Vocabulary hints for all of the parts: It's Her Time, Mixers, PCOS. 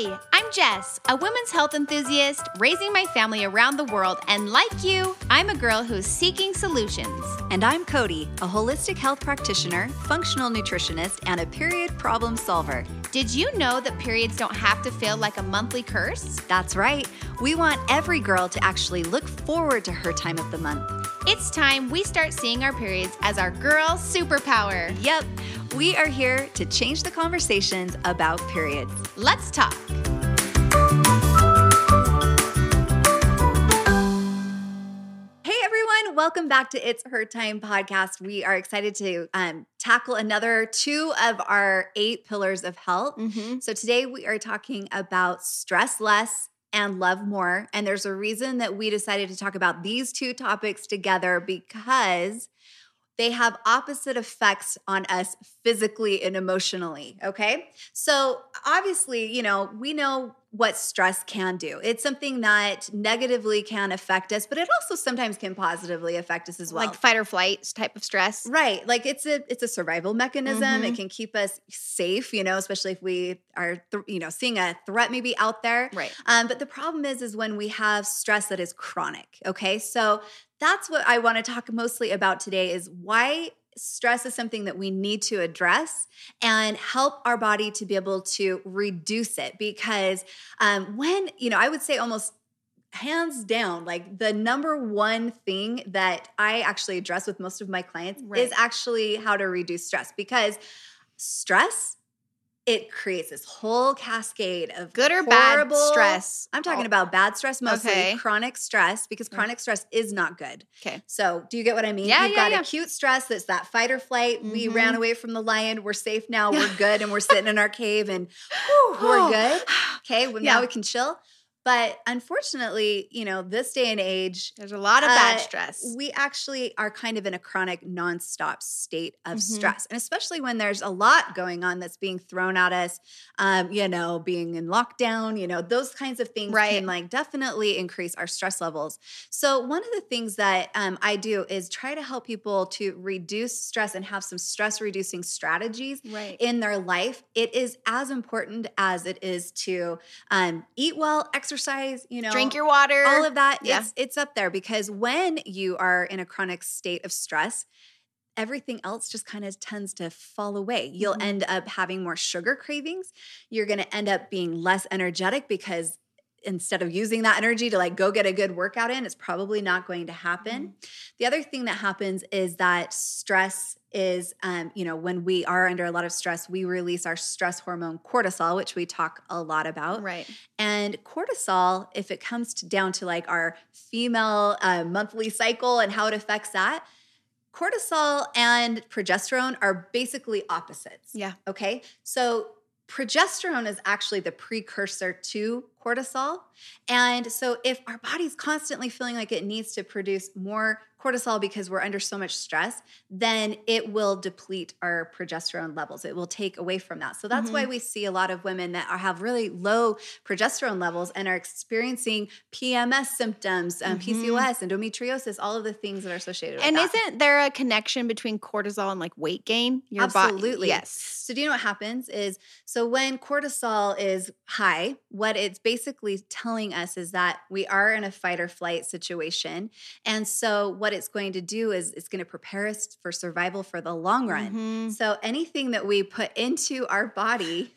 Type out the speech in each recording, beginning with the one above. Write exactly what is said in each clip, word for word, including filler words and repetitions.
Hi, I'm Jess, a women's health enthusiast, raising my family around the world, and like you, I'm a girl who's seeking solutions. And I'm Cody, a holistic health practitioner, functional nutritionist, and a period problem solver. Did you know that periods don't have to feel like a monthly curse? That's right. We want every girl to actually look forward to her time of the month. It's time we start seeing our periods as our girl superpower. Yep. We are here to change the conversations about periods. Let's talk. Hey everyone, welcome back to It's Her Time podcast. We are excited to um, tackle another two of our eight pillars of health. Mm-hmm. So today we are talking about stress less and love more. And there's a reason that we decided to talk about these two topics together because they have opposite effects on us physically and emotionally, okay? So obviously, you know, we know what stress can do. It's something that negatively can affect us, but it also sometimes can positively affect us as well. Like fight or flight type of stress. Right. Like it's a it's a survival mechanism. Mm-hmm. It can keep us safe, you know, especially if we are, th- you know, seeing a threat maybe out there. Right. Um, but the problem is, is when we have stress that is chronic, okay? So that's what I want to talk mostly about today is why stress is something that we need to address and help our body to be able to reduce it. Because um, when, you know, I would say almost hands down, like the number one thing that I actually address with most of my clients right. is actually how to reduce stress. Because stress, it creates this whole cascade of good or horrible, bad stress. I'm talking about bad stress mostly, okay. Chronic stress, because chronic stress is not good. Okay. So do you get what I mean? Yeah, You've yeah, got yeah. acute stress that's that fight or flight. Mm-hmm. We ran away from the lion. We're safe now. We're good. And we're sitting in our cave and whew, we're good. Okay. Well, yeah. Now we can chill. But unfortunately, you know, this day and age, there's a lot of uh, bad stress. We actually are kind of in a chronic nonstop state of mm-hmm. stress. And especially when there's a lot going on that's being thrown at us, um, you know, being in lockdown, you know, those kinds of things right. can like definitely increase our stress levels. So one of the things that um, I do is try to help people to reduce stress and have some stress reducing strategies right. in their life. It is as important as it is to um, eat well, exercise, Exercise, you know, drink your water, all of that. Yeah. It's, it's up there because when you are in a chronic state of stress, everything else just kind of tends to fall away. You'll mm-hmm. end up having more sugar cravings. You're going to end up being less energetic because instead of using that energy to like go get a good workout in, it's probably not going to happen. Mm-hmm. The other thing that happens is that stress is, um, you know, when we are under a lot of stress, we release our stress hormone cortisol, which we talk a lot about. Right. And cortisol, if it comes to, down to like our female uh, monthly cycle and how it affects that, cortisol and progesterone are basically opposites. Yeah. Okay. So progesterone is actually the precursor to cortisol. And so if our body's constantly feeling like it needs to produce more cortisol because we're under so much stress, then it will deplete our progesterone levels. It will take away from that. So that's mm-hmm. why we see a lot of women that are, have really low progesterone levels and are experiencing P M S symptoms, um, mm-hmm. P C O S, endometriosis, all of the things that are associated with and that. And isn't there a connection between cortisol and like weight gain? Your Absolutely. Body, yes. So do you know what happens is, so when cortisol is high, what it's basically telling us is that we are in a fight or flight situation. And so what it's going to do is it's going to prepare us for survival for the long run. Mm-hmm. So anything that we put into our body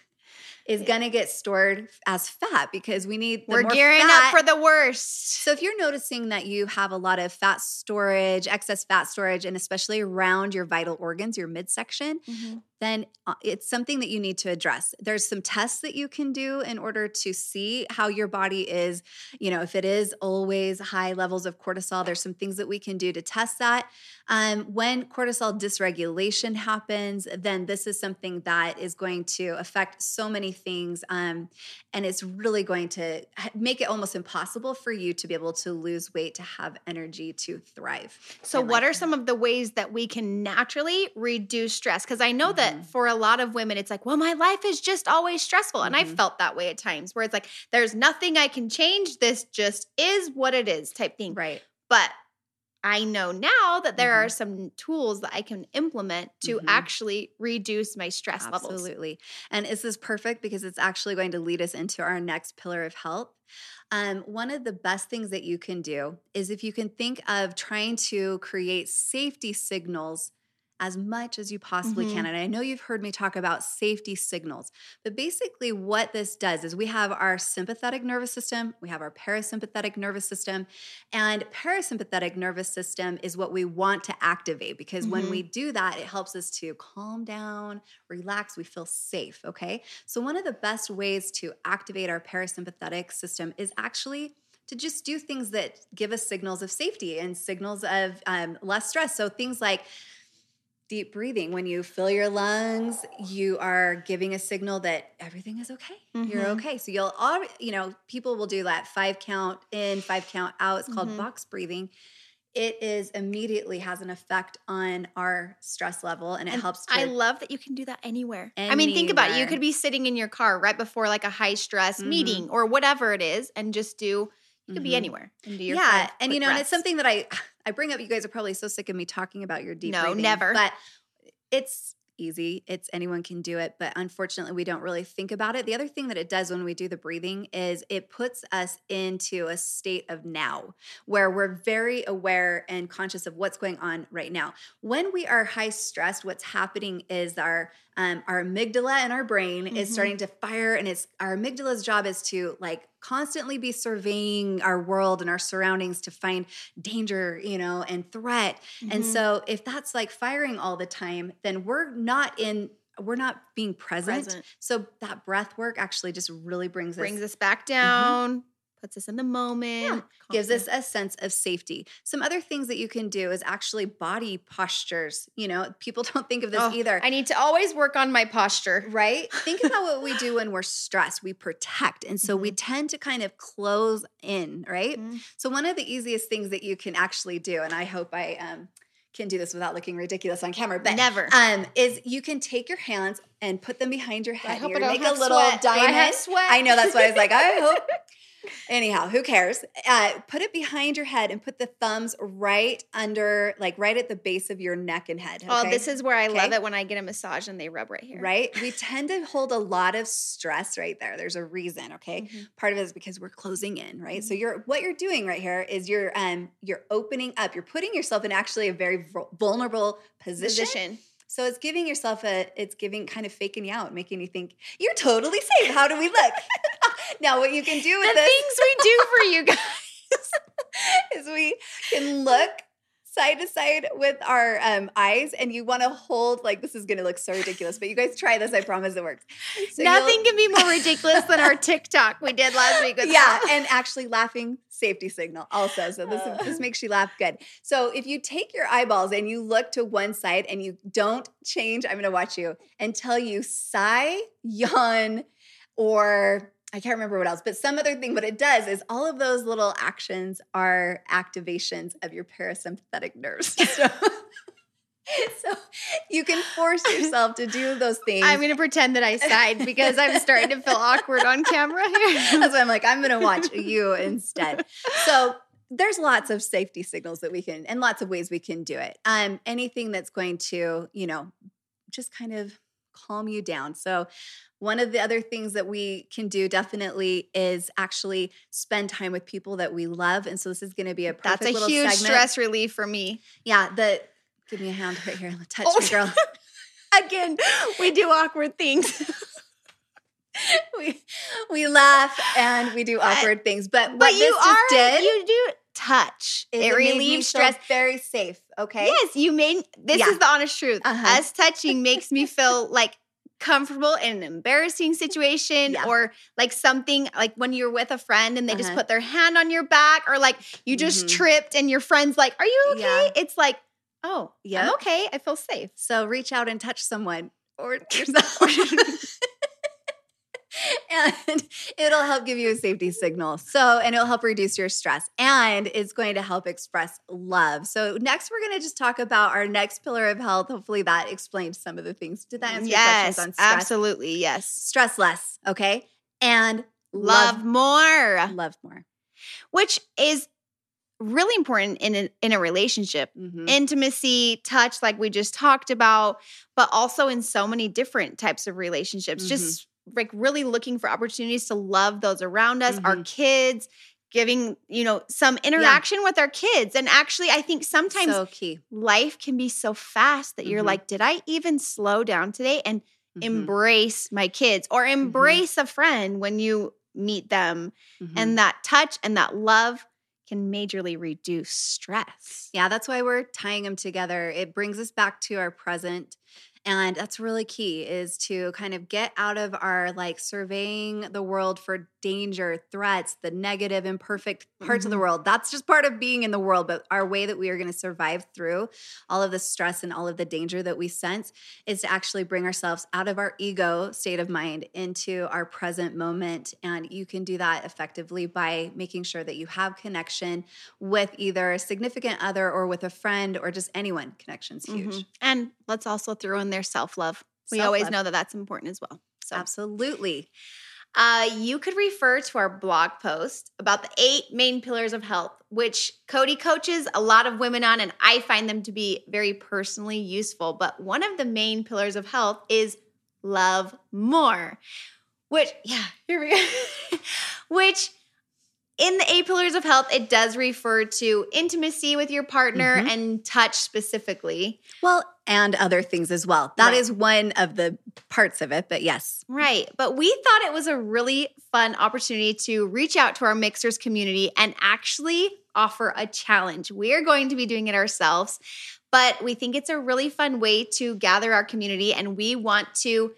is going to get stored as fat because we need the We're more gearing fat. Up for the worst. So if you're noticing that you have a lot of fat storage, excess fat storage, and especially around your vital organs, your midsection, mm-hmm. then it's something that you need to address. There's some tests that you can do in order to see how your body is, you know, if it is always high levels of cortisol, there's some things that we can do to test that. Um, when cortisol dysregulation happens, then this is something that is going to affect so many things. Um, and it's really going to make it almost impossible for you to be able to lose weight, to have energy, to thrive. So what are some of the ways that we can naturally reduce stress? Because I know mm-hmm. that for a lot of women, it's like, well, my life is just always stressful. And mm-hmm. I've felt that way at times where it's like, there's nothing I can change. This just is what it is type thing. Right. But I know now that there mm-hmm. are some tools that I can implement to mm-hmm. actually reduce my stress Absolutely. levels. Absolutely. And this is perfect because it's actually going to lead us into our next pillar of health. Um, one of the best things that you can do is if you can think of trying to create safety signals as much as you possibly mm-hmm. can. And I know you've heard me talk about safety signals, but basically what this does is we have our sympathetic nervous system, we have our parasympathetic nervous system, and parasympathetic nervous system is what we want to activate because mm-hmm. when we do that, it helps us to calm down, relax, we feel safe, okay? So one of the best ways to activate our parasympathetic system is actually to just do things that give us signals of safety and signals of um, less stress. So things like deep breathing. When you fill your lungs, you are giving a signal that everything is okay. Mm-hmm. You're okay. So you'll all, you know, people will do that five count in, five count out. It's mm-hmm. called box breathing. It is immediately has an effect on our stress level and it and helps. To I love that you can do that anywhere. anywhere. I mean, think about it. You could be sitting in your car right before like a high stress mm-hmm. meeting or whatever it is and just do, you could mm-hmm. be anywhere. And do your yeah. And you know, breaths. And it's something that I, I bring up, you guys are probably so sick of me talking about your deep no, breathing. No, never. But it's easy. It's anyone can do it. But unfortunately, we don't really think about it. The other thing that it does when we do the breathing is it puts us into a state of now where we're very aware and conscious of what's going on right now. When we are high stressed, what's happening is our um, our amygdala in our brain mm-hmm. is starting to fire. And it's our amygdala's job is to like constantly be surveying our world and our surroundings to find danger, you know, and threat. Mm-hmm. And so if that's like firing all the time, then we're not in, we're not being present. present. So that breath work actually just really brings, brings us. Brings us back down. Mm-hmm. Puts us in the moment. Yeah. Gives us a sense of safety. Some other things that you can do is actually body postures. You know, people don't think of this oh, either. I need to always work on my posture. Right? Think about what we do when we're stressed. We protect. And so mm-hmm. we tend to kind of close in, right? Mm-hmm. So one of the easiest things that you can actually do, and I hope I um, can do this without looking ridiculous on camera, but never. Um, is you can take your hands and put them behind your head. I hope I don't make have a little sweat. Diamond. Do I have sweat? I know, that's why I was like, I hope. Anyhow, who cares? Uh, put it behind your head and put the thumbs right under, like right at the base of your neck and head. Okay? Oh, this is where I okay. love it when I get a massage and they rub right here. Right? We tend to hold a lot of stress right there. There's a reason, okay? Mm-hmm. Part of it is because we're closing in, right? Mm-hmm. So you're what you're doing right here is you're um you're opening up. You're putting yourself in actually a very vulnerable position. position. So it's giving yourself a, it's giving kind of faking you out, making you think, you're totally safe. How do we look? Now what you can do with the this. The things we do for you guys is we can look side to side with our um, eyes, and you want to hold, like this is going to look so ridiculous, but you guys try this. I promise it works. So nothing can be more ridiculous than our TikTok we did last week. With yeah, that. And actually laughing safety signal also. So this, uh. this makes you laugh good. So if you take your eyeballs and you look to one side and you don't change, I'm going to watch you until you sigh, yawn, or I can't remember what else, but some other thing. What it does is all of those little actions are activations of your parasympathetic nerves. So, so you can force yourself to do those things. I'm going to pretend that I sighed because I'm starting to feel awkward on camera here. That's why I'm like, I'm going to watch you instead. So there's lots of safety signals that we can, and lots of ways we can do it. Um, anything that's going to, you know, just kind of calm you down. So one of the other things that we can do definitely is actually spend time with people that we love. And so this is going to be a perfect little segment. That's a huge stress relief for me. Yeah. The, give me a hand right here. Touch oh. me, girl. Again, we do awkward things. we we laugh and we do awkward things. But, but what you this are, did, you do touch. It, it relieves stress. Very safe. Okay. Yes, you made this yeah. is the honest truth. Uh-huh. Us touching makes me feel like comfortable in an embarrassing situation yeah. or like something like when you're with a friend and they uh-huh. just put their hand on your back or like you just mm-hmm. tripped and your friend's like, "Are you okay?" Yeah. It's like, "Oh, yeah, I'm okay. I feel safe." So reach out and touch someone or yourself. And it'll help give you a safety signal. So, and it'll help reduce your stress and it's going to help express love. So next we're going to just talk about our next pillar of health. Hopefully that explained some of the things. Did that answer yes, your questions on stress? Absolutely. Yes. Stress less. Okay. And love, love more. Love more. Which is really important in a, in a relationship. Mm-hmm. Intimacy, touch, like we just talked about, but also in so many different types of relationships. Mm-hmm. Just like really looking for opportunities to love those around us, mm-hmm. our kids, giving, you know, some interaction yeah. with our kids. And actually, I think sometimes so key. Life can be so fast that mm-hmm. you're like, did I even slow down today and mm-hmm. embrace my kids or embrace mm-hmm. a friend when you meet them? Mm-hmm. And that touch and that love can majorly reduce stress. Yeah, that's why we're tying them together. It brings us back to our present. And that's really key, is to kind of get out of our like surveying the world for danger, threats, the negative, imperfect parts mm-hmm. of the world. That's just part of being in the world. But our way that we are going to survive through all of the stress and all of the danger that we sense is to actually bring ourselves out of our ego state of mind into our present moment. And you can do that effectively by making sure that you have connection with either a significant other or with a friend or just anyone. Connection's huge. Mm-hmm. And let's also throw in their self-love. We self-love. Always know that that's important as well. So. Absolutely. Uh, you could refer to our blog post about the eight main pillars of health, which Cody coaches a lot of women on, and I find them to be very personally useful. But one of the main pillars of health is love more, which, yeah, here we go, which in the eight pillars of health, it does refer to intimacy with your partner mm-hmm. and touch specifically. Well, and other things as well. That right. is one of the parts of it, but yes. Right. But we thought it was a really fun opportunity to reach out to our Mixers community and actually offer a challenge. We are going to be doing it ourselves, but we think it's a really fun way to gather our community, and we want to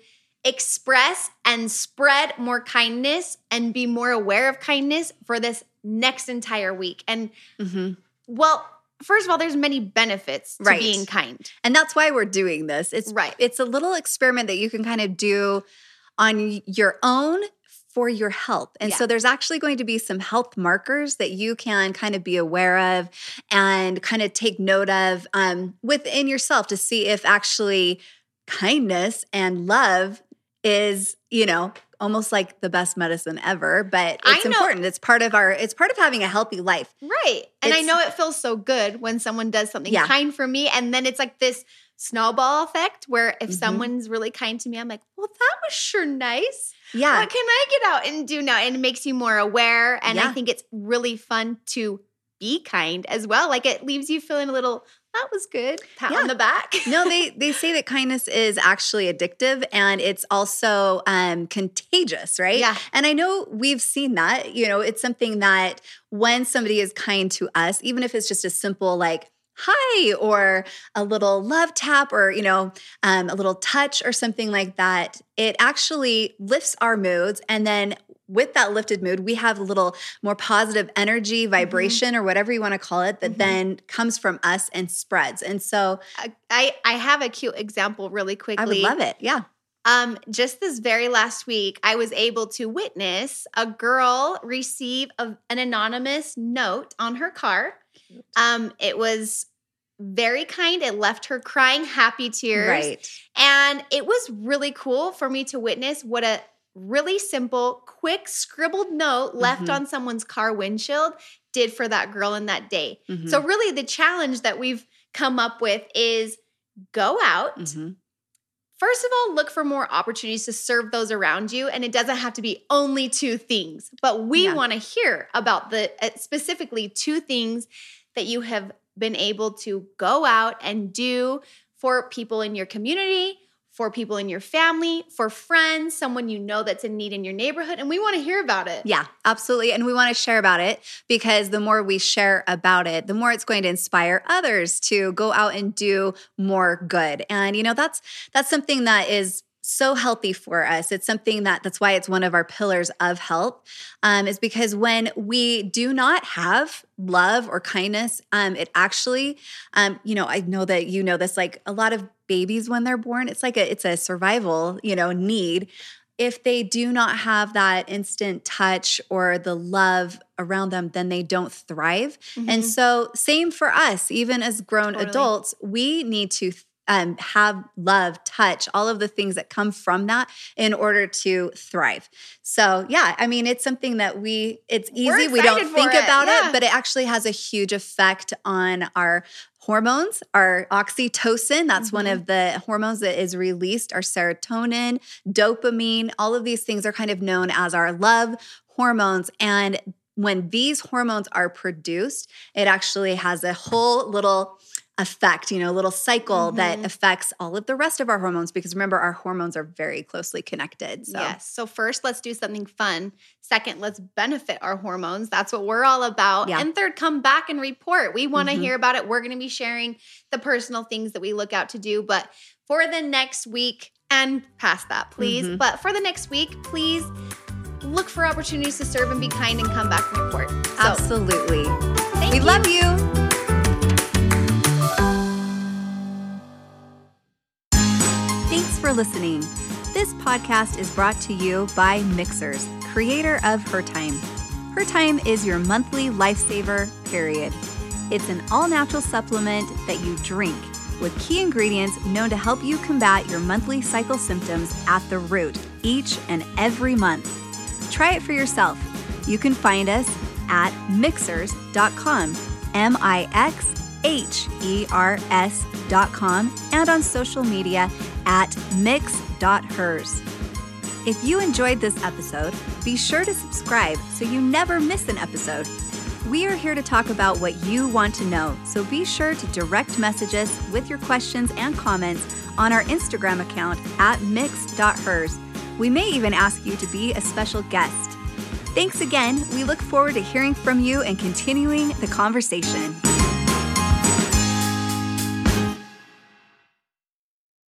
express and spread more kindness and be more aware of kindness for this next entire week. And mm-hmm. well, first of all, there's many benefits to right. being kind. And that's why we're doing this. It's right. It's a little experiment that you can kind of do on your own for your health. And yeah. so there's actually going to be some health markers that you can kind of be aware of and kind of take note of um, within yourself to see if actually kindness and love is, you know, almost like the best medicine ever, but it's important. It's part of our, it's part of having a healthy life. Right. And it's, I know it feels so good when someone does something yeah. kind for me. And then it's like this snowball effect where if mm-hmm. someone's really kind to me, I'm like, well, that was sure nice. Yeah. What can I get out and do now? And it makes you more aware. And yeah. I think it's really fun to be kind as well. Like it leaves you feeling a little, that was good. Pat yeah. on the back. No, they they say that kindness is actually addictive, and it's also um, contagious, right? Yeah. And I know we've seen that. You know, it's something that when somebody is kind to us, even if it's just a simple like hi or a little love tap or, you know, um, a little touch or something like that, it actually lifts our moods, and then with that lifted mood, we have a little more positive energy, vibration, mm-hmm. or whatever you want to call it, that mm-hmm. then comes from us and spreads. And so I, I have a cute example really quickly. I would love it. Yeah. Um, just this very last week, I was able to witness a girl receive a, an anonymous note on her car. Um, it was very kind. It left her crying happy tears. Right. And it was really cool for me to witness what a really simple, quick scribbled note left mm-hmm. on someone's car windshield did for that girl in that day. Mm-hmm. So really the challenge that we've come up with is go out. Mm-hmm. First of all, look for more opportunities to serve those around you. And it doesn't have to be only two things, but we yeah. want to hear about the uh, specifically two things that you have been able to go out and do for people in your community, for people in your family, for friends, someone you know that's in need in your neighborhood, and we want to hear about it. Yeah, absolutely, and we want to share about it, because the more we share about it, the more it's going to inspire others to go out and do more good. And you know, that's that's something that is so healthy for us. It's something that that's why it's one of our pillars of health, um, is because when we do not have love or kindness, um, it actually, um, you know, I know that you know this, like a lot of babies when they're born, it's like a, it's a survival, you know, need. If they do not have that instant touch or the love around them, then they don't thrive. Mm-hmm. And so same for us, even as grown totally. Adults, we need to um, have love, touch, all of the things that come from that in order to thrive. So yeah, I mean, it's something that we, it's easy. We don't think it. about yeah. it, but it actually has a huge effect on our hormones, our oxytocin, that's mm-hmm. one of the hormones that is released, our serotonin, dopamine, all of these things are kind of known as our love hormones. And when these hormones are produced, it actually has a whole little effect, you know, a little cycle mm-hmm. that affects all of the rest of our hormones, because remember, our hormones are very closely connected. So. Yes. So first, let's do something fun. Second, let's benefit our hormones. That's what we're all about. Yeah. And third, come back and report. We want to mm-hmm. hear about it. We're going to be sharing the personal things that we look out to do. But for the next week and past that, please. Mm-hmm. But for the next week, please look for opportunities to serve and be kind and come back and report. So, absolutely. Thank we you. love you. For listening. This podcast is brought to you by Mixers, creator of Her Time. Her Time is your monthly lifesaver, period. It's an all-natural supplement that you drink with key ingredients known to help you combat your monthly cycle symptoms at the root each and every month. Try it for yourself. You can find us at mixers dot com, M I X H E R S dot com, and on social media at mix dot hers. If you enjoyed this episode, be sure to subscribe so you never miss an episode. We are here to talk about what you want to know, so be sure to direct message us with your questions and comments on our Instagram account at mix dot hers. We may even ask you to be a special guest. Thanks again. We look forward to hearing from you and continuing the conversation.